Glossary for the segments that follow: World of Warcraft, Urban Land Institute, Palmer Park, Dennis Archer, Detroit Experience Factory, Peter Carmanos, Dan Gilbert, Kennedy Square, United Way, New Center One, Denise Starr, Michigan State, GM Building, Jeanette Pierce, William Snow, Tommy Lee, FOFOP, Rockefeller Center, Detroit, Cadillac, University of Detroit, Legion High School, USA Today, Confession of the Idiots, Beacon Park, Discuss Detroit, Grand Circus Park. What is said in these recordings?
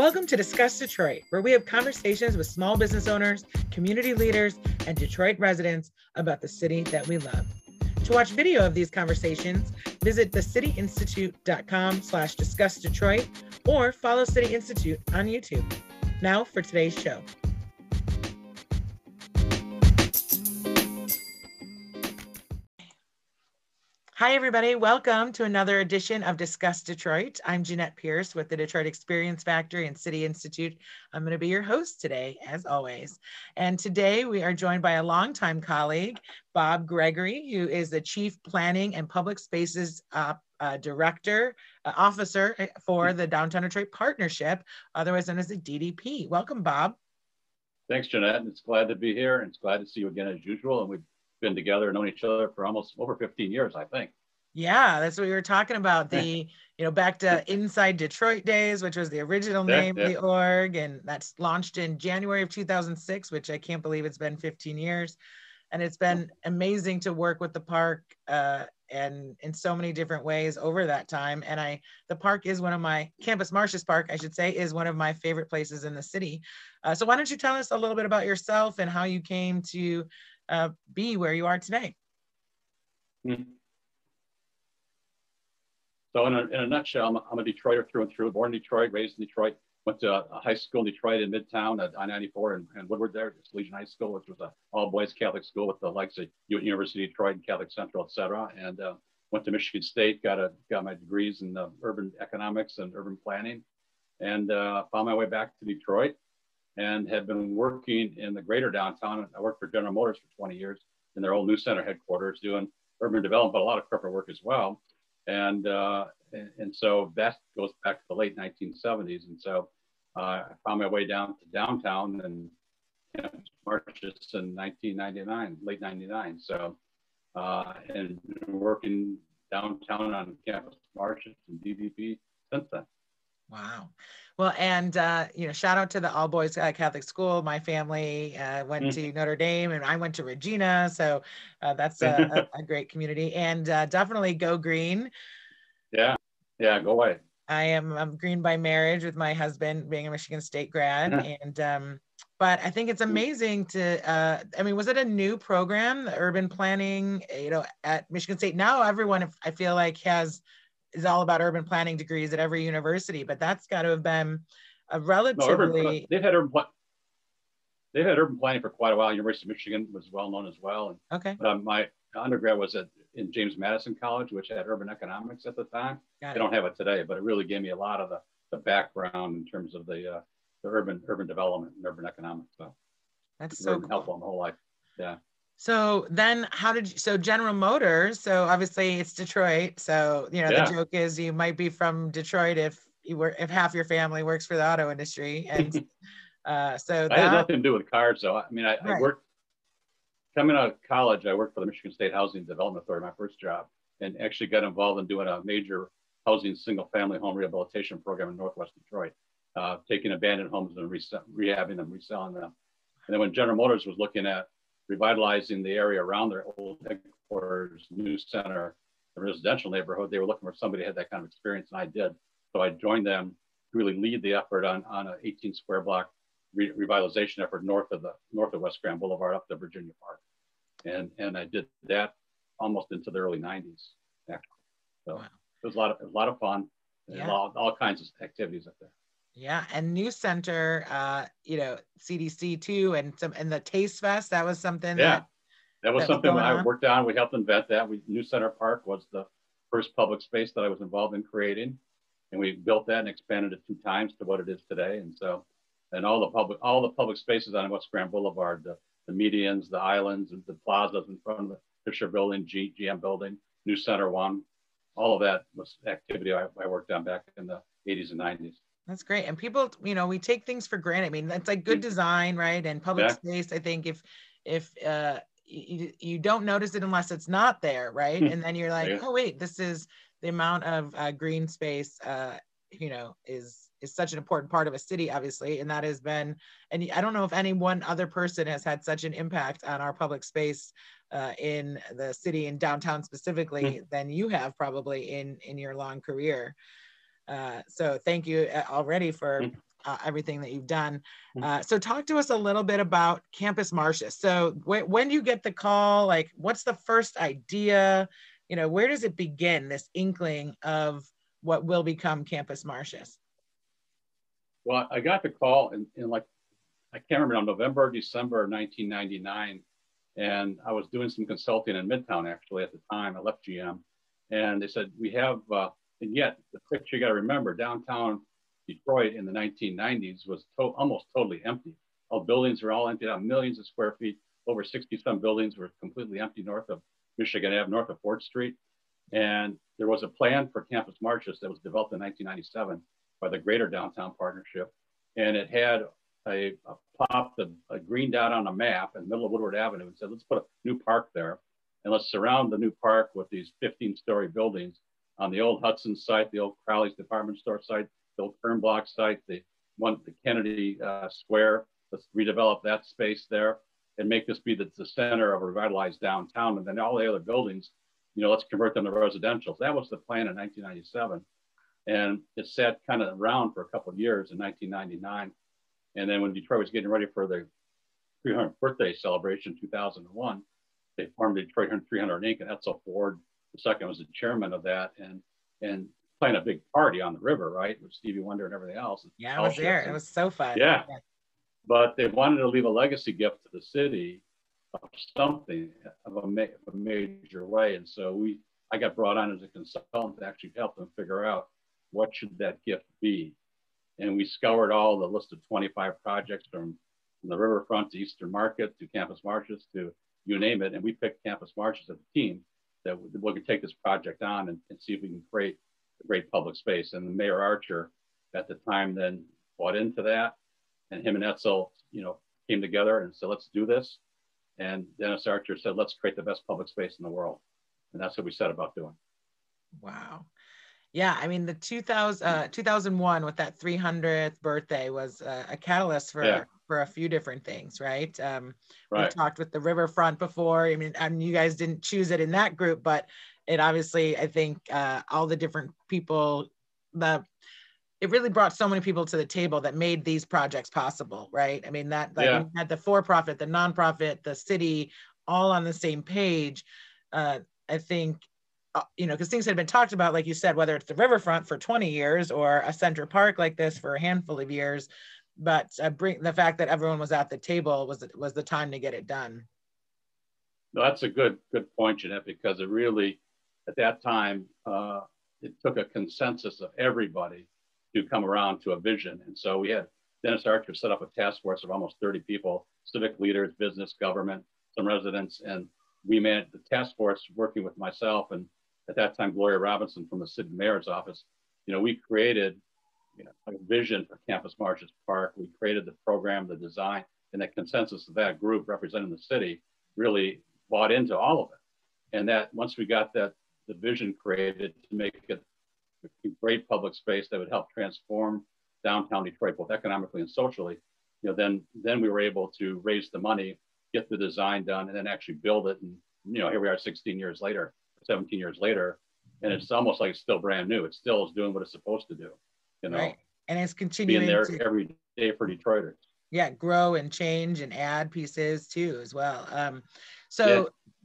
Welcome to Discuss Detroit, where we have conversations with small business owners, community leaders, and Detroit residents about the city that we love. To watch video of these conversations, visit thecityinstitute.com/discussdetroit or follow City Institute on YouTube. Now for today's show. Hi, everybody. Welcome to another edition of Discuss Detroit. I'm Jeanette Pierce with the Detroit Experience Factory and City Institute. I'm going to be your host today, as always. And today we are joined by a longtime colleague, Bob Gregory, who is the Chief Planning and Public Spaces Officer for the Downtown Detroit Partnership, otherwise known as the DDP. Welcome, Bob. Thanks, Jeanette. It's glad to be here, and it's glad to see you again as usual. And we've been together and known each other for almost over 15 years, I think. Yeah, that's what we were talking about. Back to Inside Detroit days, which was the original name of the org, and that's launched in January of 2006, which I can't believe it's been 15 years. And it's been amazing to work with the park and in so many different ways over that time. And Campus Martius Park, I should say, is one of my favorite places in the city. So why don't you tell us a little bit about yourself and how you came to be where you are today? So in a nutshell, I'm a Detroiter through and through, born in Detroit, raised in Detroit, went to a high school in Detroit in Midtown at I-94 and Woodward there, it's Legion High School, which was an all-boys Catholic school with the likes of University of Detroit and Catholic Central, et cetera, and went to Michigan State, got my degrees in urban economics and urban planning, and found my way back to Detroit, and have been working in the greater downtown. I worked for General Motors for 20 years in their old New Center headquarters doing urban development, but a lot of corporate work as well. And so that goes back to the late 1970s. And so I found my way down to downtown and Campus Martius in 1999, late 99. So, and working downtown on Campus Martius and DDP since then. Wow. Well, and, shout out to the all boys Catholic school. My family went to Notre Dame and I went to Regina. So that's a great community, and definitely go green. Yeah. Yeah. Go white. I'm green by marriage with my husband being a Michigan State grad. Yeah. And, but I think it's amazing to, was it a new program, the urban planning, at Michigan State? Now everyone, I feel like, is all about urban planning degrees at every university, but that's got to have been a relatively... No, they've had urban planning for quite a while. University of Michigan was well known as well. And, okay. My undergrad was in James Madison College, which had urban economics at the time. They don't have it today, but it really gave me a lot of the background in terms of the urban development and urban economics. So that's so cool. Helpful in the whole life. Yeah. So then General Motors, so obviously it's Detroit. So, The joke is you might be from Detroit if half your family works for the auto industry. And I had nothing to do with cars though. I worked, coming out of college, I worked for the Michigan State Housing Development Authority, my first job, and actually got involved in doing a major housing single family home rehabilitation program in Northwest Detroit, taking abandoned homes and rehabbing them, reselling them. And then when General Motors was looking at revitalizing the area around their old headquarters, New Center, the residential neighborhood, they were looking for somebody who had that kind of experience, and I did. So I joined them to really lead the effort on an 18 square block revitalization effort north of West Grand Boulevard up to Virginia Park. And I did that almost into the early 90s, actually. So wow. It was a lot of fun, and all kinds of activities up there. Yeah, and New Center, CDC too, and the Taste Fest, that was something. Yeah, that was something I worked on. We helped invent that. New Center Park was the first public space that I was involved in creating, and we built that and expanded it 2 times to what it is today. And so, and all the public spaces on West Grand Boulevard, the medians, the islands, the plazas in front of the Fisher Building, GM Building, New Center One, all of that was activity I worked on back in the 80s and 90s. That's great. And people, we take things for granted. That's like good design, right? And public space, I think if you don't notice it unless it's not there, right? And then you're like, oh, wait, this is the amount of green space, is such an important part of a city, obviously. And that has been, and I don't know if any one other person has had such an impact on our public space in the city and downtown specifically than you have probably in your long career. So thank you already for everything that you've done. So talk to us a little bit about Campus Martius. So when you get the call, like, what's the first idea? You know, where does it begin, this inkling of what will become Campus Martius? Well, I got the call in like, I can't remember, November or December 1999. And I was doing some consulting in Midtown, actually, at the time. I left GM. And they said, we have, and yet the picture you got to remember, downtown Detroit in the 1990s was almost totally empty. All buildings were all emptied out, millions of square feet. Over 60-some buildings were completely empty north of Michigan Ave, north of 4th Street. And there was a plan for Campus Martius that was developed in 1997 by the Greater Downtown Partnership. And it had a green dot on a map in the middle of Woodward Avenue and said, let's put a new park there and let's surround the new park with these 15-story buildings on the old Hudson site, the old Crowley's department store site, the old Kernblock site, the Kennedy Square. Let's redevelop that space there and make this be the center of a revitalized downtown. And then all the other buildings, you know, let's convert them to residential. So that was the plan in 1997. And it sat kind of around for a couple of years in 1999. And then when Detroit was getting ready for the 300th birthday celebration in 2001, they formed Detroit 300 Inc. And Edsel Ford II was the chairman of that, and playing a big party on the river, right? With Stevie Wonder and everything else. Yeah, I was there. It was so fun. Yeah. But they wanted to leave a legacy gift to the city of something of a major way. And so I got brought on as a consultant to actually help them figure out what should that gift be. And we scoured all the list of 25 projects from the riverfront to Eastern Market to Campus Martius to you name it. And we picked Campus Martius as a team that we could take this project on and see if we can create a great public space. And Mayor Archer at the time then bought into that. And him and Edsel, you know, came together and said, let's do this. And Dennis Archer said, let's create the best public space in the world. And that's what we set about doing. Wow. Yeah, I mean, the 2001 with that 300th birthday was a catalyst for a few different things, right? Right. We talked with the riverfront before. I mean, you guys didn't choose it in that group, but it obviously, I think all the different people, it really brought so many people to the table that made these projects possible, right? I mean, that like you had the for-profit, the nonprofit, the city, all on the same page. I think, you know, because things had been talked about, like you said, whether it's the riverfront for 20 years or a Center Park like this for a handful of years, but the fact that everyone was at the table was the time to get it done. No, that's a good point, Jeanette, because it really, at that time, it took a consensus of everybody to come around to a vision. And so we had Dennis Archer set up a task force of almost 30 people, civic leaders, business, government, some residents, and we managed the task force working with myself and at that time, Gloria Robinson from the city mayor's office. You know, we created a vision for Campus Martius Park. We created the program, the design, and the consensus of that group representing the city really bought into all of it. And that once we got the vision created to make it a great public space that would help transform downtown Detroit, both economically and socially, you know, then we were able to raise the money, get the design done, and then actually build it. And, you know, here we are 16 years later. 17 years later, and it's almost like it's still brand new. It still is doing what it's supposed to do, you know. Right. And it's continuing being there every day for Detroiters. Yeah, grow and change and add pieces too as well.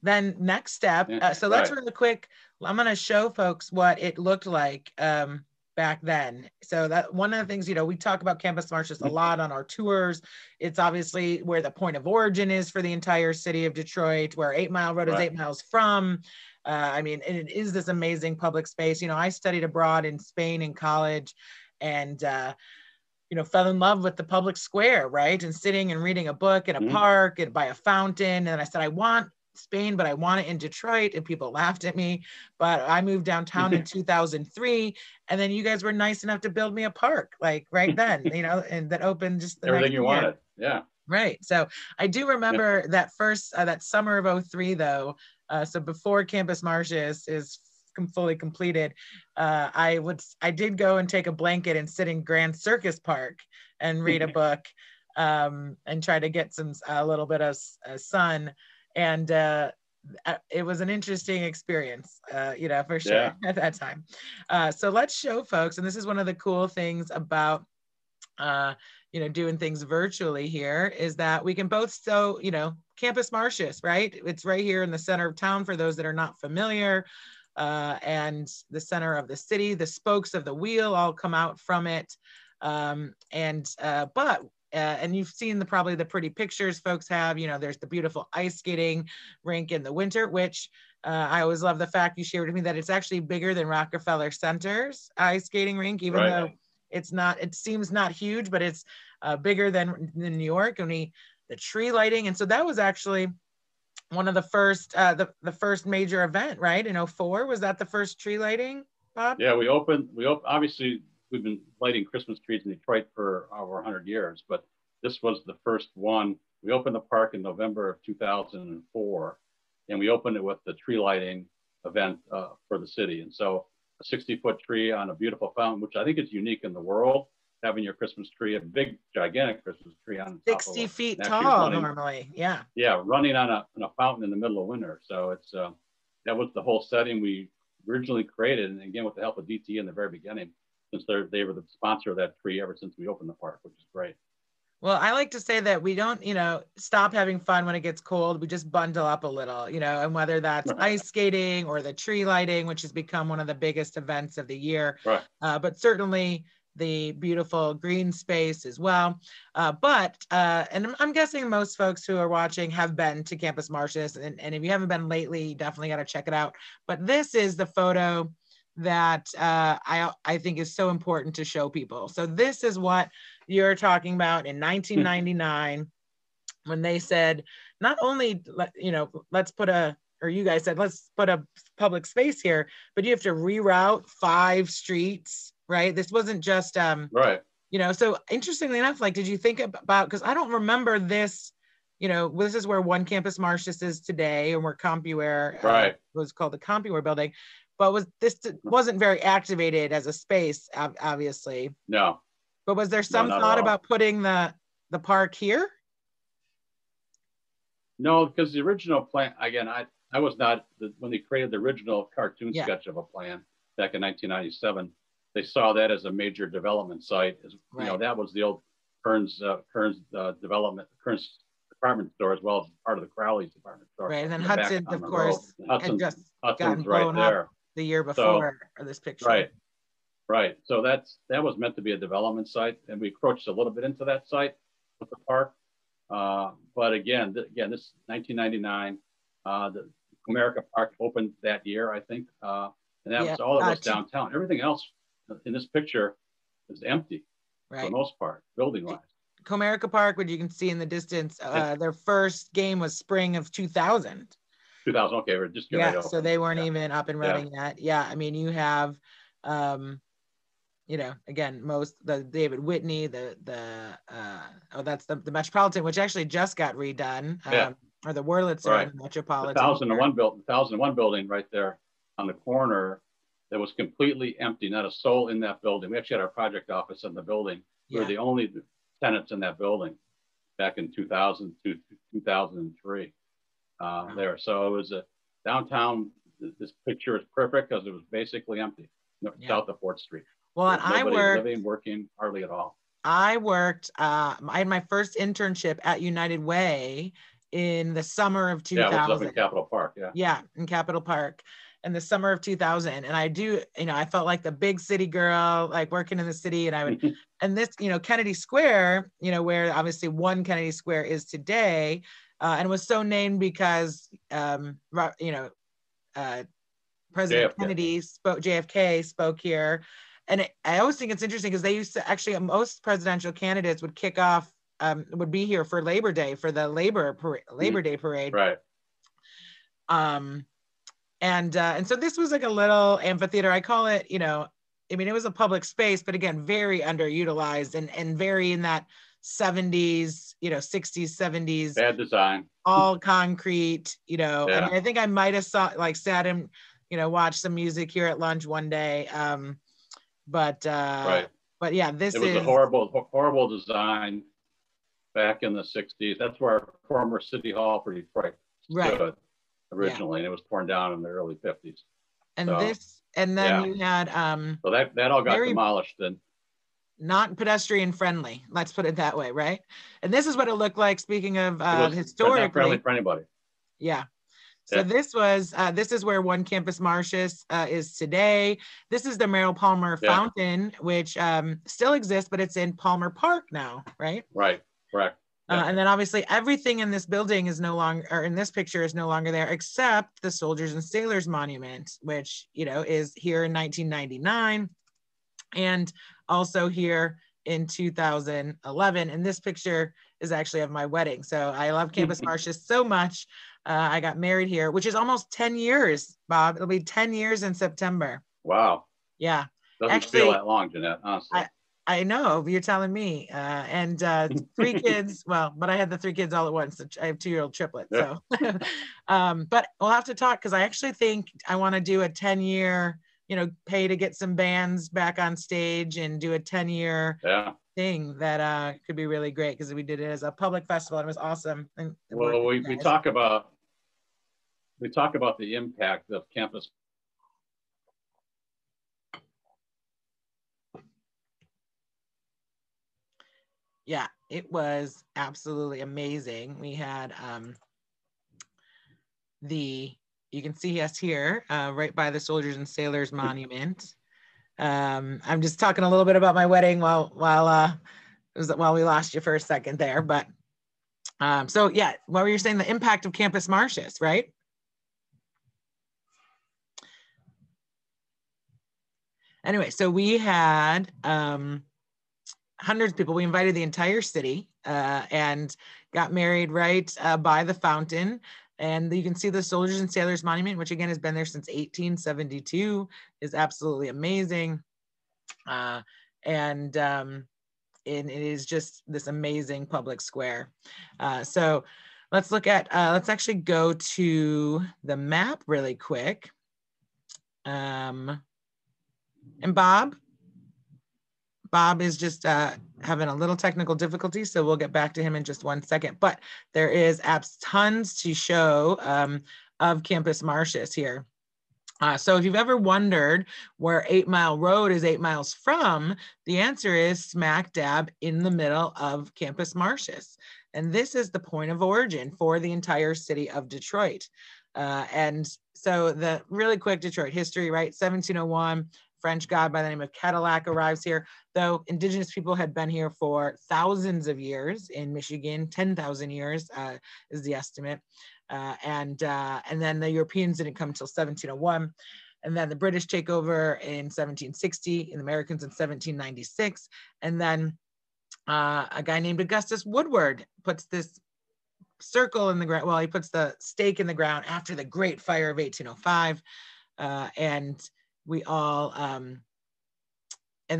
Then next step. So let's run a quick. I'm going to show folks what it looked like back then. So that one of the things, you know, we talk about Campus Martius a lot on our tours. It's obviously where the point of origin is for the entire city of Detroit, where 8 Mile Road is 8 miles from. I mean, and it is this amazing public space. You know, I studied abroad in Spain in college and, you know, fell in love with the public square, right? And sitting and reading a book in a park and by a fountain. And I said, I want Spain, but I want it in Detroit. And people laughed at me, but I moved downtown in 2003. And then you guys were nice enough to build me a park, like right then, you know, and that opened just the everything you wanted. Yeah. Right. So I do remember that first, that summer of 2003 though, so before Campus Martius is fully completed, I did go and take a blanket and sit in Grand Circus Park and read a book and try to get a little bit of sun. And it was an interesting experience, you know, for sure at that time. So let's show folks, and this is one of the cool things about you know, doing things virtually here, is that we can both, so, you know, Campus Martius, right? It's right here in the center of town for those that are not familiar, and the center of the city, the spokes of the wheel all come out from it. And you've seen the, probably the pretty pictures folks have, you know, there's the beautiful ice skating rink in the winter, which I always love the fact you shared with me that it's actually bigger than Rockefeller Center's ice skating rink, even right. though it's not, it seems not huge, but it's bigger than New York. And the tree lighting. And so that was actually one of the first, the first major event, right? In 04, was that the first tree lighting, Bob? Yeah, we opened, obviously we've been lighting Christmas trees in Detroit for over 100 years, but this was the first one. We opened the park in November of 2004, and we opened it with the tree lighting event for the city. And so a 60-foot tree on a beautiful fountain, which I think is unique in the world, having your Christmas tree, a big, gigantic Christmas tree on top of 60 feet tall normally, yeah. Yeah, running on a fountain in the middle of winter. So it's that was the whole setting we originally created, and again, with the help of DT in the very beginning, since they were the sponsor of that tree ever since we opened the park, which is great. Well, I like to say that we don't, you know, stop having fun when it gets cold. We just bundle up a little, you know, and whether that's right. ice skating or the tree lighting, which has become one of the biggest events of the year, right. But certainly the beautiful green space as well. And I'm guessing most folks who are watching have been to Campus Martius, and if you haven't been lately, you definitely got to check it out. But this is the photo that I think is so important to show people. So this is what you're talking about in 1999, when they said, not only, you know, let's put a, or you guys said, let's put a public space here, but you have to reroute 5 streets, right? This wasn't just, right. you know, so interestingly enough, like, did you think about, because I don't remember this, you know, this is where One Campus Martius is today, and where CompuWare right. was called the CompuWare building. But wasn't very activated as a space, obviously. No. But was there some thought about putting the park here? No, because the original plan, again, I was not, when they created the original cartoon yeah. sketch of a plan back in 1997, they saw that as a major development site. As, right. You know, that was the old Kearns development, Kearns department store, as well as part of the Crowley's department store. Right, and then Hudson's, of course, had just gotten blown up the year before, or this picture. Right, right. So that was meant to be a development site, and we encroached a little bit into that site with the park. But again, this is 1999. The Comerica Park opened that year, I think, and that yeah. was all that was downtown. Everything else in this picture is empty right. for the most part, building-wise. Comerica Park, which you can see in the distance, their first game was spring of 2000. 2000, okay, we're just getting yeah, right so they weren't yeah. even up and running yeah. yet. Yeah, I mean, you have, you know, again, the David Whitney, that's the Metropolitan, which actually just got redone, yeah. Or the Wurlitzer right. Metropolitan. The 1001 building right there on the corner that was completely empty, not a soul in that building. We actually had our project office in the building. We yeah. were the only tenants in that building back in 2000 to 2003. Wow. There, so it was a downtown. This picture is perfect because it was basically empty yeah. south of 4th Street. Well, and I worked working hardly at all. I had my first internship at United Way in the summer of 2000. Yeah, it was up in Capitol Park. Yeah, yeah, in Capitol Park. In the summer of 2000. And I do, you know, I felt like the big city girl, like working in the city, and I would, and this, you know, Kennedy Square, you know, where obviously One Kennedy Square is today, and was so named because, you know, President JFK. Kennedy spoke, JFK spoke here. And I always think it's interesting because they used to actually, most presidential candidates would kick off, would be here for Labor Day, for the Labor Day parade. Right. And so this was like a little amphitheater. I call it, you know, I mean, it was a public space, but again, very underutilized and very in that 70s, you know, 60s, 70s. Bad design. All concrete, you know, yeah. And I think I might have sat and, you know, watched some music here at lunch one day. Right. But yeah, this was a horrible, horrible design back in the 60s. That's where our former City Hall for Detroit stood. Right. originally yeah. and it was torn down in the early 50s and so, you had so that all got demolished and not pedestrian friendly. Let's put it that way, right? And this is what it looked like. Speaking of historically, not friendly for anybody. Yeah. So this was, this is where One Campus Martius is today. This is the Merrill Palmer Fountain, which still exists, but it's in Palmer Park now, right? Right, correct. And then obviously everything in this building is no longer, or in this picture is no longer there, except the Soldiers and Sailors Monument, which, you know, is here in 1999 and also here in 2011. And this picture is actually of my wedding. So I love Campus Martius so much. I got married here, which is almost 10 years, Bob. It'll be 10 years in September. Wow. Yeah. Doesn't feel that long, Jeanette, honestly. I know, you're telling me. And three kids, well, but I had the three kids all at once. I have two-year-old triplets. Yeah. So, but we'll have to talk because I actually think I want to do a 10-year, you know, pay to get some bands back on stage and do a 10-year thing that could be really great because we did it as a public festival and it was awesome. And well, we talk about, we talk about the impact of campus. Yeah, it was absolutely amazing. We had you can see us here right by the Soldiers and Sailors Monument. I'm just talking a little bit about my wedding while we lost you for a second there. But so yeah, what were you saying? The impact of Campus Martius, right? Anyway, so we had hundreds of people. We invited the entire city and got married right by the fountain. And you can see the Soldiers and Sailors Monument, which again has been there since 1872, is absolutely amazing. And it is just this amazing public square. So let's look at, let's actually go to the map really quick. And Bob is just having a little technical difficulty, so we'll get back to him in just one second. But there is apps tons to show of Campus Martius here. So if you've ever wondered where 8 Mile Road is 8 miles from, the answer is smack dab in the middle of Campus Martius. And this is the point of origin for the entire city of Detroit. And so the really quick Detroit history, right? 1701. French god by the name of Cadillac arrives here, though indigenous people had been here for thousands of years in Michigan, 10,000 years is the estimate. And then the Europeans didn't come until 1701. And then the British take over in 1760 and the Americans in 1796. And then a guy named Augustus Woodward puts this circle in the ground. Well, he puts the stake in the ground after the Great Fire of 1805. And we all, and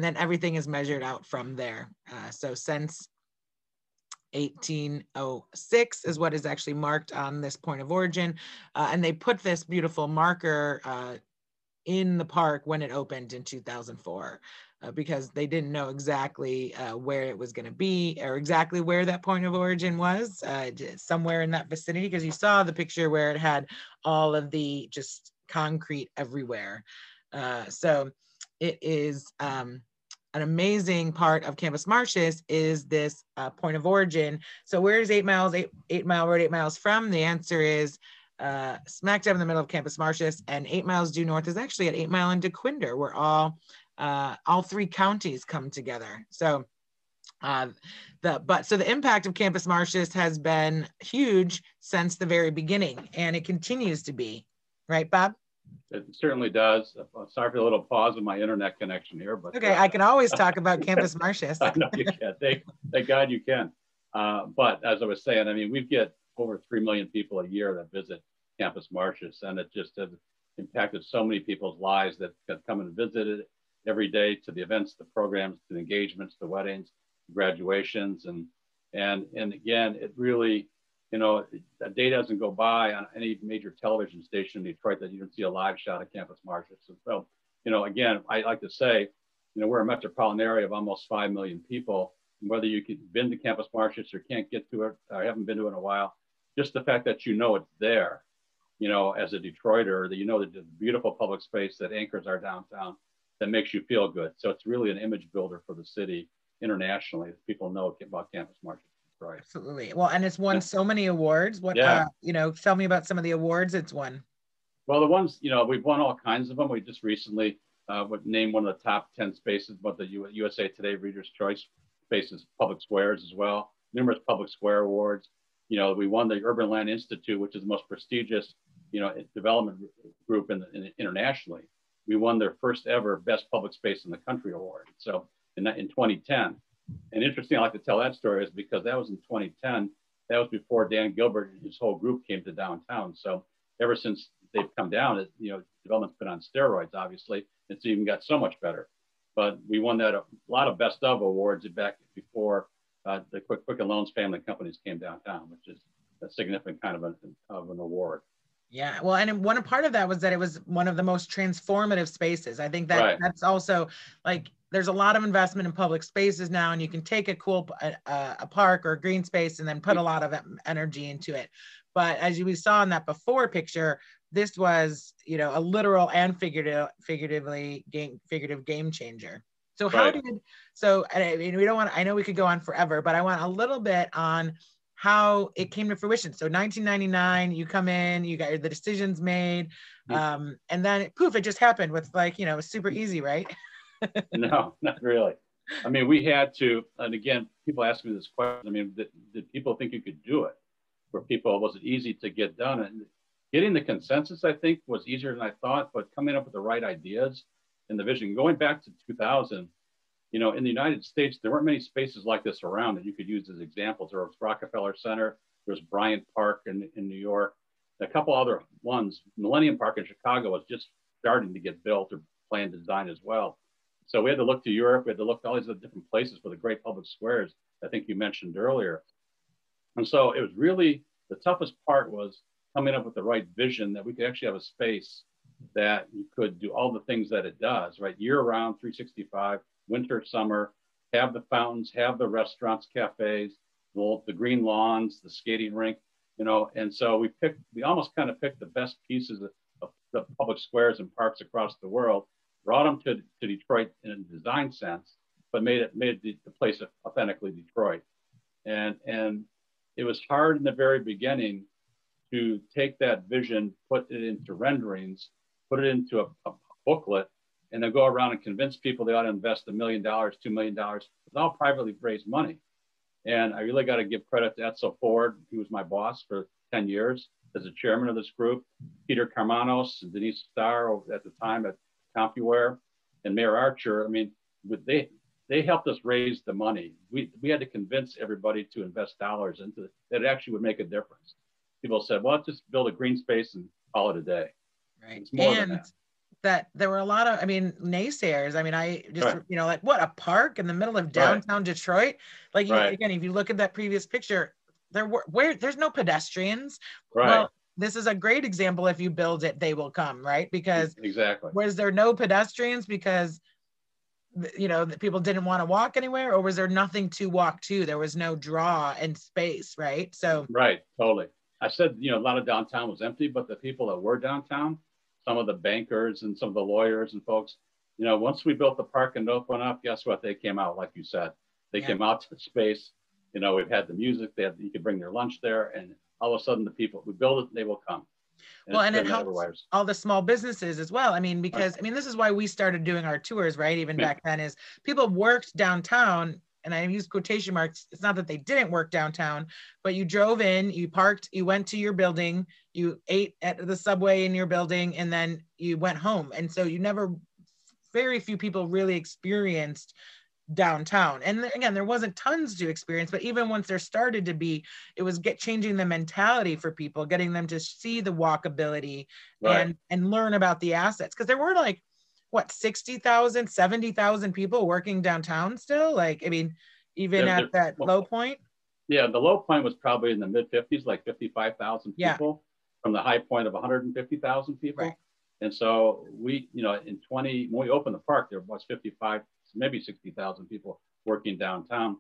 then everything is measured out from there. So since 1806 is what is actually marked on this point of origin. And they put this beautiful marker in the park when it opened in 2004, because they didn't know exactly where it was gonna be or exactly where that point of origin was, somewhere in that vicinity, because you saw the picture where it had all of the just concrete everywhere. So it is an amazing part of Campus Martius is this point of origin. So where is 8 miles, 8 Mile Road 8 miles from? The answer is smack dab in the middle of Campus Martius, and 8 miles due north is actually at 8 Mile and DeQuinder, where all three counties come together. So so the impact of Campus Martius has been huge since the very beginning, and it continues to be. Right, Bob? It certainly does. Sorry for the little pause in my internet connection here, but okay, I can always talk about Campus Martius. I know you can. Thank God you can. But as I was saying, I mean, we get over 3 million people a year that visit Campus Martius, and it just has impacted so many people's lives that have come and visited it every day, to the events, the programs, the engagements, the weddings, graduations, and again, it really, you know, a day doesn't go by on any major television station in Detroit that you don't see a live shot of Campus Martius. So, you know, again, I like to say, you know, we're a metropolitan area of almost 5 million people. And whether you've been to Campus Martius or can't get to it, or haven't been to it in a while, just the fact that you know it's there, you know, as a Detroiter, that you know the beautiful public space that anchors our downtown, that makes you feel good. So it's really an image builder for the city internationally. People know about Campus Martius. Right. Absolutely. Well, and it's won so many awards. What, you know, tell me about some of the awards it's won. Well, the ones, you know, we've won all kinds of them. We just recently would name one of the top 10 spaces, but the USA Today Reader's Choice spaces, public squares as well, numerous public square awards. You know, we won the Urban Land Institute, which is the most prestigious, you know, development group in internationally. We won their first ever Best Public Space in the Country award. So in 2010. And interesting, I like to tell that story is because that was in 2010. That was before Dan Gilbert and his whole group came to downtown. So ever since they've come down, it, you know, development's been on steroids, obviously. It's even got so much better. But we won that a lot of best of awards back before the Quick and Loans family companies came downtown, which is a significant kind of, an award. Yeah, well, and one part of that was that it was one of the most transformative spaces. I think that that's also like, there's a lot of investment in public spaces now, and you can take a cool a park or a green space and then put a lot of energy into it. But as we saw in that before picture, this was, you know, a literal and figurative game changer. So how did, so I mean, we don't want, I know we could go on forever, but I want a little bit on how it came to fruition. So 1999, you come in, you got the decisions made, and then it, poof, it just happened with like, you know, it was super easy, right? No, not really. I mean, we had to, and again, people ask me this question. I mean, did people think you could do it? Were people, was it easy to get done? And getting the consensus, I think, was easier than I thought, but coming up with the right ideas and the vision. Going back to 2000, you know, in the United States, there weren't many spaces like this around that you could use as examples. There was Rockefeller Center, there was Bryant Park in New York, a couple other ones. Millennium Park in Chicago was just starting to get built or planned to design as well. So we had to look to Europe, we had to look to all these other different places for the great public squares I think you mentioned earlier. And so it was really, the toughest part was coming up with the right vision that we could actually have a space that you could do all the things that it does, right? Year round, 365, winter, summer, have the fountains, have the restaurants, cafes, the green lawns, the skating rink, you know? And so we picked, we almost kind of picked the best pieces of the public squares and parks across the world, brought them to Detroit in a design sense, but made the place authentically Detroit. And it was hard in the very beginning to take that vision, put it into renderings, put it into a booklet, and then go around and convince people they ought to invest $1 million, $2 million, with all privately raised money. And I really got to give credit to Etzel Ford, who was my boss for 10 years as the chairman of this group, Peter Carmanos and Denise Starr at the time at CompuWare, and Mayor Archer. I mean, they helped us raise the money. We had to convince everybody to invest dollars into it, that it actually would make a difference. People said, well, let's just build a green space and call it a day. Right. It's more than that. That there were a lot of, I mean, naysayers. I mean, I just, you know, like what, a park in the middle of downtown Detroit? Like, you know, again, if you look at that previous picture, there were, there's no pedestrians. Well, this is a great example. If you build it, they will come, right? Because was there no pedestrians because, you know, the people didn't want to walk anywhere, or was there nothing to walk to? There was no draw and space, right? So totally. I said, you know, a lot of downtown was empty, but the people that were downtown, some of the bankers and some of the lawyers and folks, you know, once we built the park and opened up, guess what? They came out, like you said, they came out to the space. You know, we've had the music, they had, you could bring their lunch there, and all of a sudden the people, we build it, they will come. And well, and it helps all the small businesses as well. I mean, because I mean, this is why we started doing our tours, right? Even back then is people worked downtown, and I use quotation marks. It's not that they didn't work downtown, but you drove in, you parked, you went to your building, you ate at the Subway in your building, and then you went home. And so you never, very few people really experienced downtown. And again, there wasn't tons to experience, but even once there started to be, it was changing the mentality for people, getting them to see the walkability and learn about the assets. Because there were like, what, 60,000, 70,000 people working downtown still? Like, I mean, even at that low point? Yeah, the low point was probably in the mid-50s, like 55,000 people from the high point of 150,000 people. Right. And so we, you know, in when we opened the park, there was 55, maybe 60,000 people working downtown.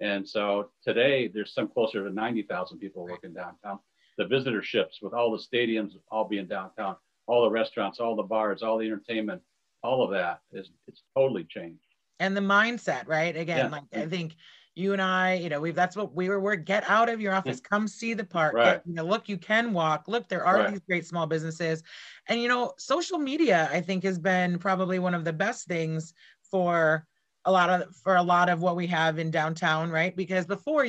And so today there's some closer to 90,000 people working downtown. The visitor ships with all the stadiums all being downtown, all the restaurants, all the bars, all the entertainment, all of that is, it's totally changed. And the mindset, right? Again, like I think you and I, you know, that's what we were, get out of your office, come see the park, get, you know, look, you can walk, look, there are these great small businesses. And, you know, social media, I think, has been probably one of the best things for a lot of what we have in downtown, right? Because before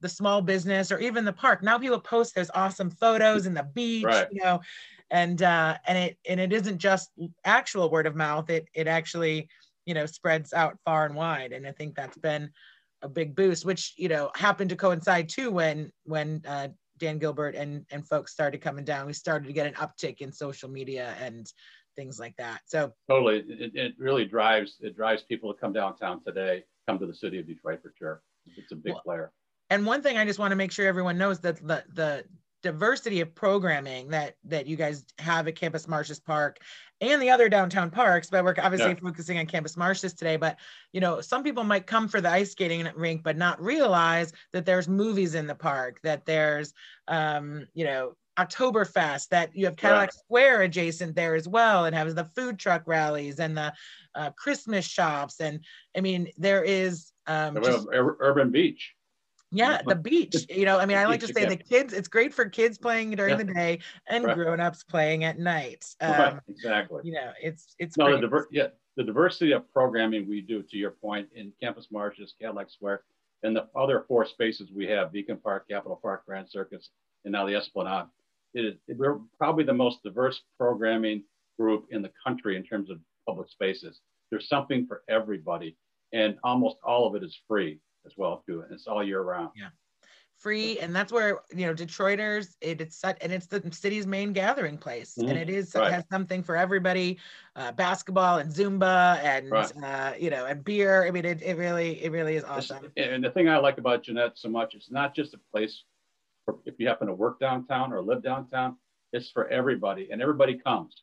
the small business or even the park, now people post those awesome photos and the beach, you know, and it isn't just actual word of mouth, it actually, you know, spreads out far and wide. And I think that's been a big boost, which, you know, happened to coincide too when Dan Gilbert and folks started coming down. We started to get an uptick in social media and things like that. So totally, it really drives people to come downtown today, come to the city of Detroit for sure. It's a big player. And one thing I just want to make sure everyone knows that the diversity of programming that you guys have at Campus Martius Park and the other downtown parks, but we're obviously focusing on Campus Martius today. But, you know, some people might come for the ice skating rink, but not realize that there's movies in the park, that there's, you know, Oktoberfest, that you have Cadillac Square adjacent there as well, and has the food truck rallies and the Christmas shops. And I mean, there is Urban Beach. Yeah, the beach, you know, I mean, I like to say the kids, it's great for kids playing during the day and grown-ups playing at night. Exactly. You know, it's no, the diversity of programming we do, to your point, in Campus Martius, Cadillac Square, and the other four spaces we have, Beacon Park, Capitol Park, Grand Circus, and now the Esplanade. We're probably the most diverse programming group in the country in terms of public spaces. There's something for everybody, and almost all of it is free as well too, and it's all year round. Yeah, free, and that's where, you know, Detroiters, it's the city's main gathering place, and it has something for everybody, basketball and Zumba and you know, and beer. I mean, it really is awesome. And the thing I like about Jeanette so much, it's not just a place for if you happen to work downtown or live downtown, it's for everybody, and everybody comes.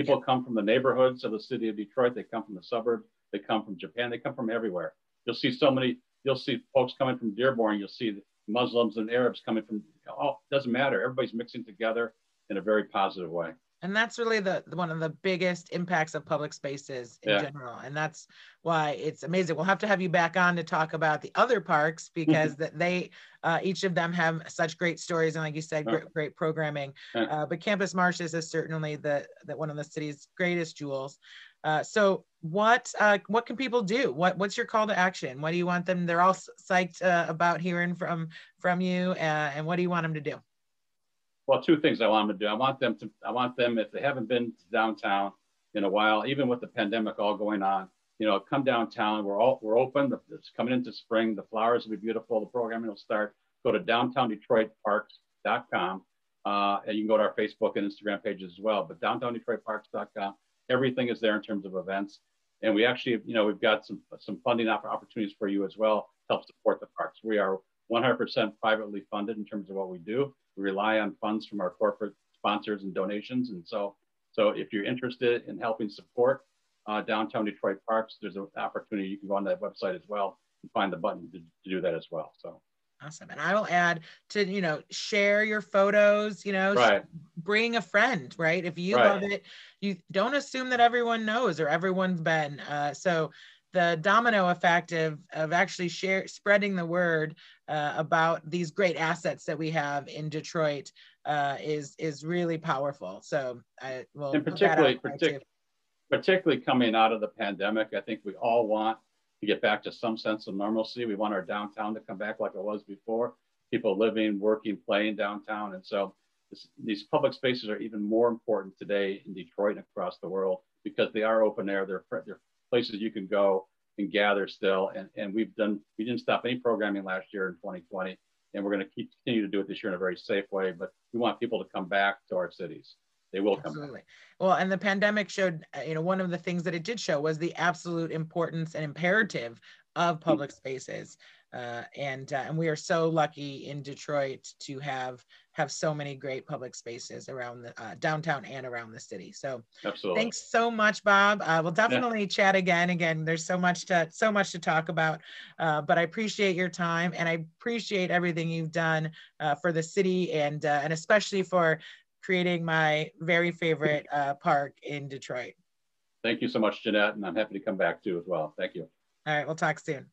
People come from the neighborhoods of the city of Detroit, they come from the suburbs, they come from Japan, they come from everywhere. You'll see folks coming from Dearborn, you'll see Muslims and Arabs coming from, doesn't matter. Everybody's mixing together in a very positive way. And that's really one of the biggest impacts of public spaces in general. And that's why it's amazing. We'll have to have you back on to talk about the other parks, because each of them have such great stories. And like you said, great programming. But Campus Martius is certainly one of the city's greatest jewels. So what can people do? What's your call to action? What do you want them? They're all psyched about hearing from you, and what do you want them to do? Well, two things I want them to do. I want them, if they haven't been to downtown in a while, even with the pandemic all going on, you know, come downtown. We're open. It's coming into spring. The flowers will be beautiful. The programming will start. Go to downtowndetroitparks.com, and you can go to our Facebook and Instagram pages as well. But downtowndetroitparks.com. Everything is there in terms of events. And we actually, you know, we've got some funding opportunities for you as well to help support the parks. We are 100% privately funded in terms of what we do. We rely on funds from our corporate sponsors and donations. And so if you're interested in helping support Downtown Detroit Parks, there's an opportunity. You can go on that website as well and find the button to do that as well. So. Awesome. And I will add to, you know, share your photos, you know, bring a friend, right? If you love it, you don't assume that everyone knows or everyone's been. So the domino effect of actually spreading the word about these great assets that we have in Detroit is really powerful. So I will put that out there too. Particularly coming out of the pandemic, I think we all want to get back to some sense of normalcy. We want our downtown to come back like it was before. People living, working, playing downtown. And so these public spaces are even more important today in Detroit and across the world, because they are open air. They're places you can go and gather still. And we didn't stop any programming last year in 2020. And we're going to continue to do it this year in a very safe way, but we want people to come back to our cities. They will come. Absolutely. Well, and the pandemic showed, you know, one of the things that it did show was the absolute importance and imperative of public spaces. And we are so lucky in Detroit to have so many great public spaces around the downtown and around the city. So absolutely. Thanks so much, Bob. We'll definitely chat again. There's so much to talk about, but I appreciate your time, and I appreciate everything you've done for the city and especially for creating my very favorite park in Detroit. Thank you so much, Jeanette, and I'm happy to come back too as well. Thank you. All right, we'll talk soon.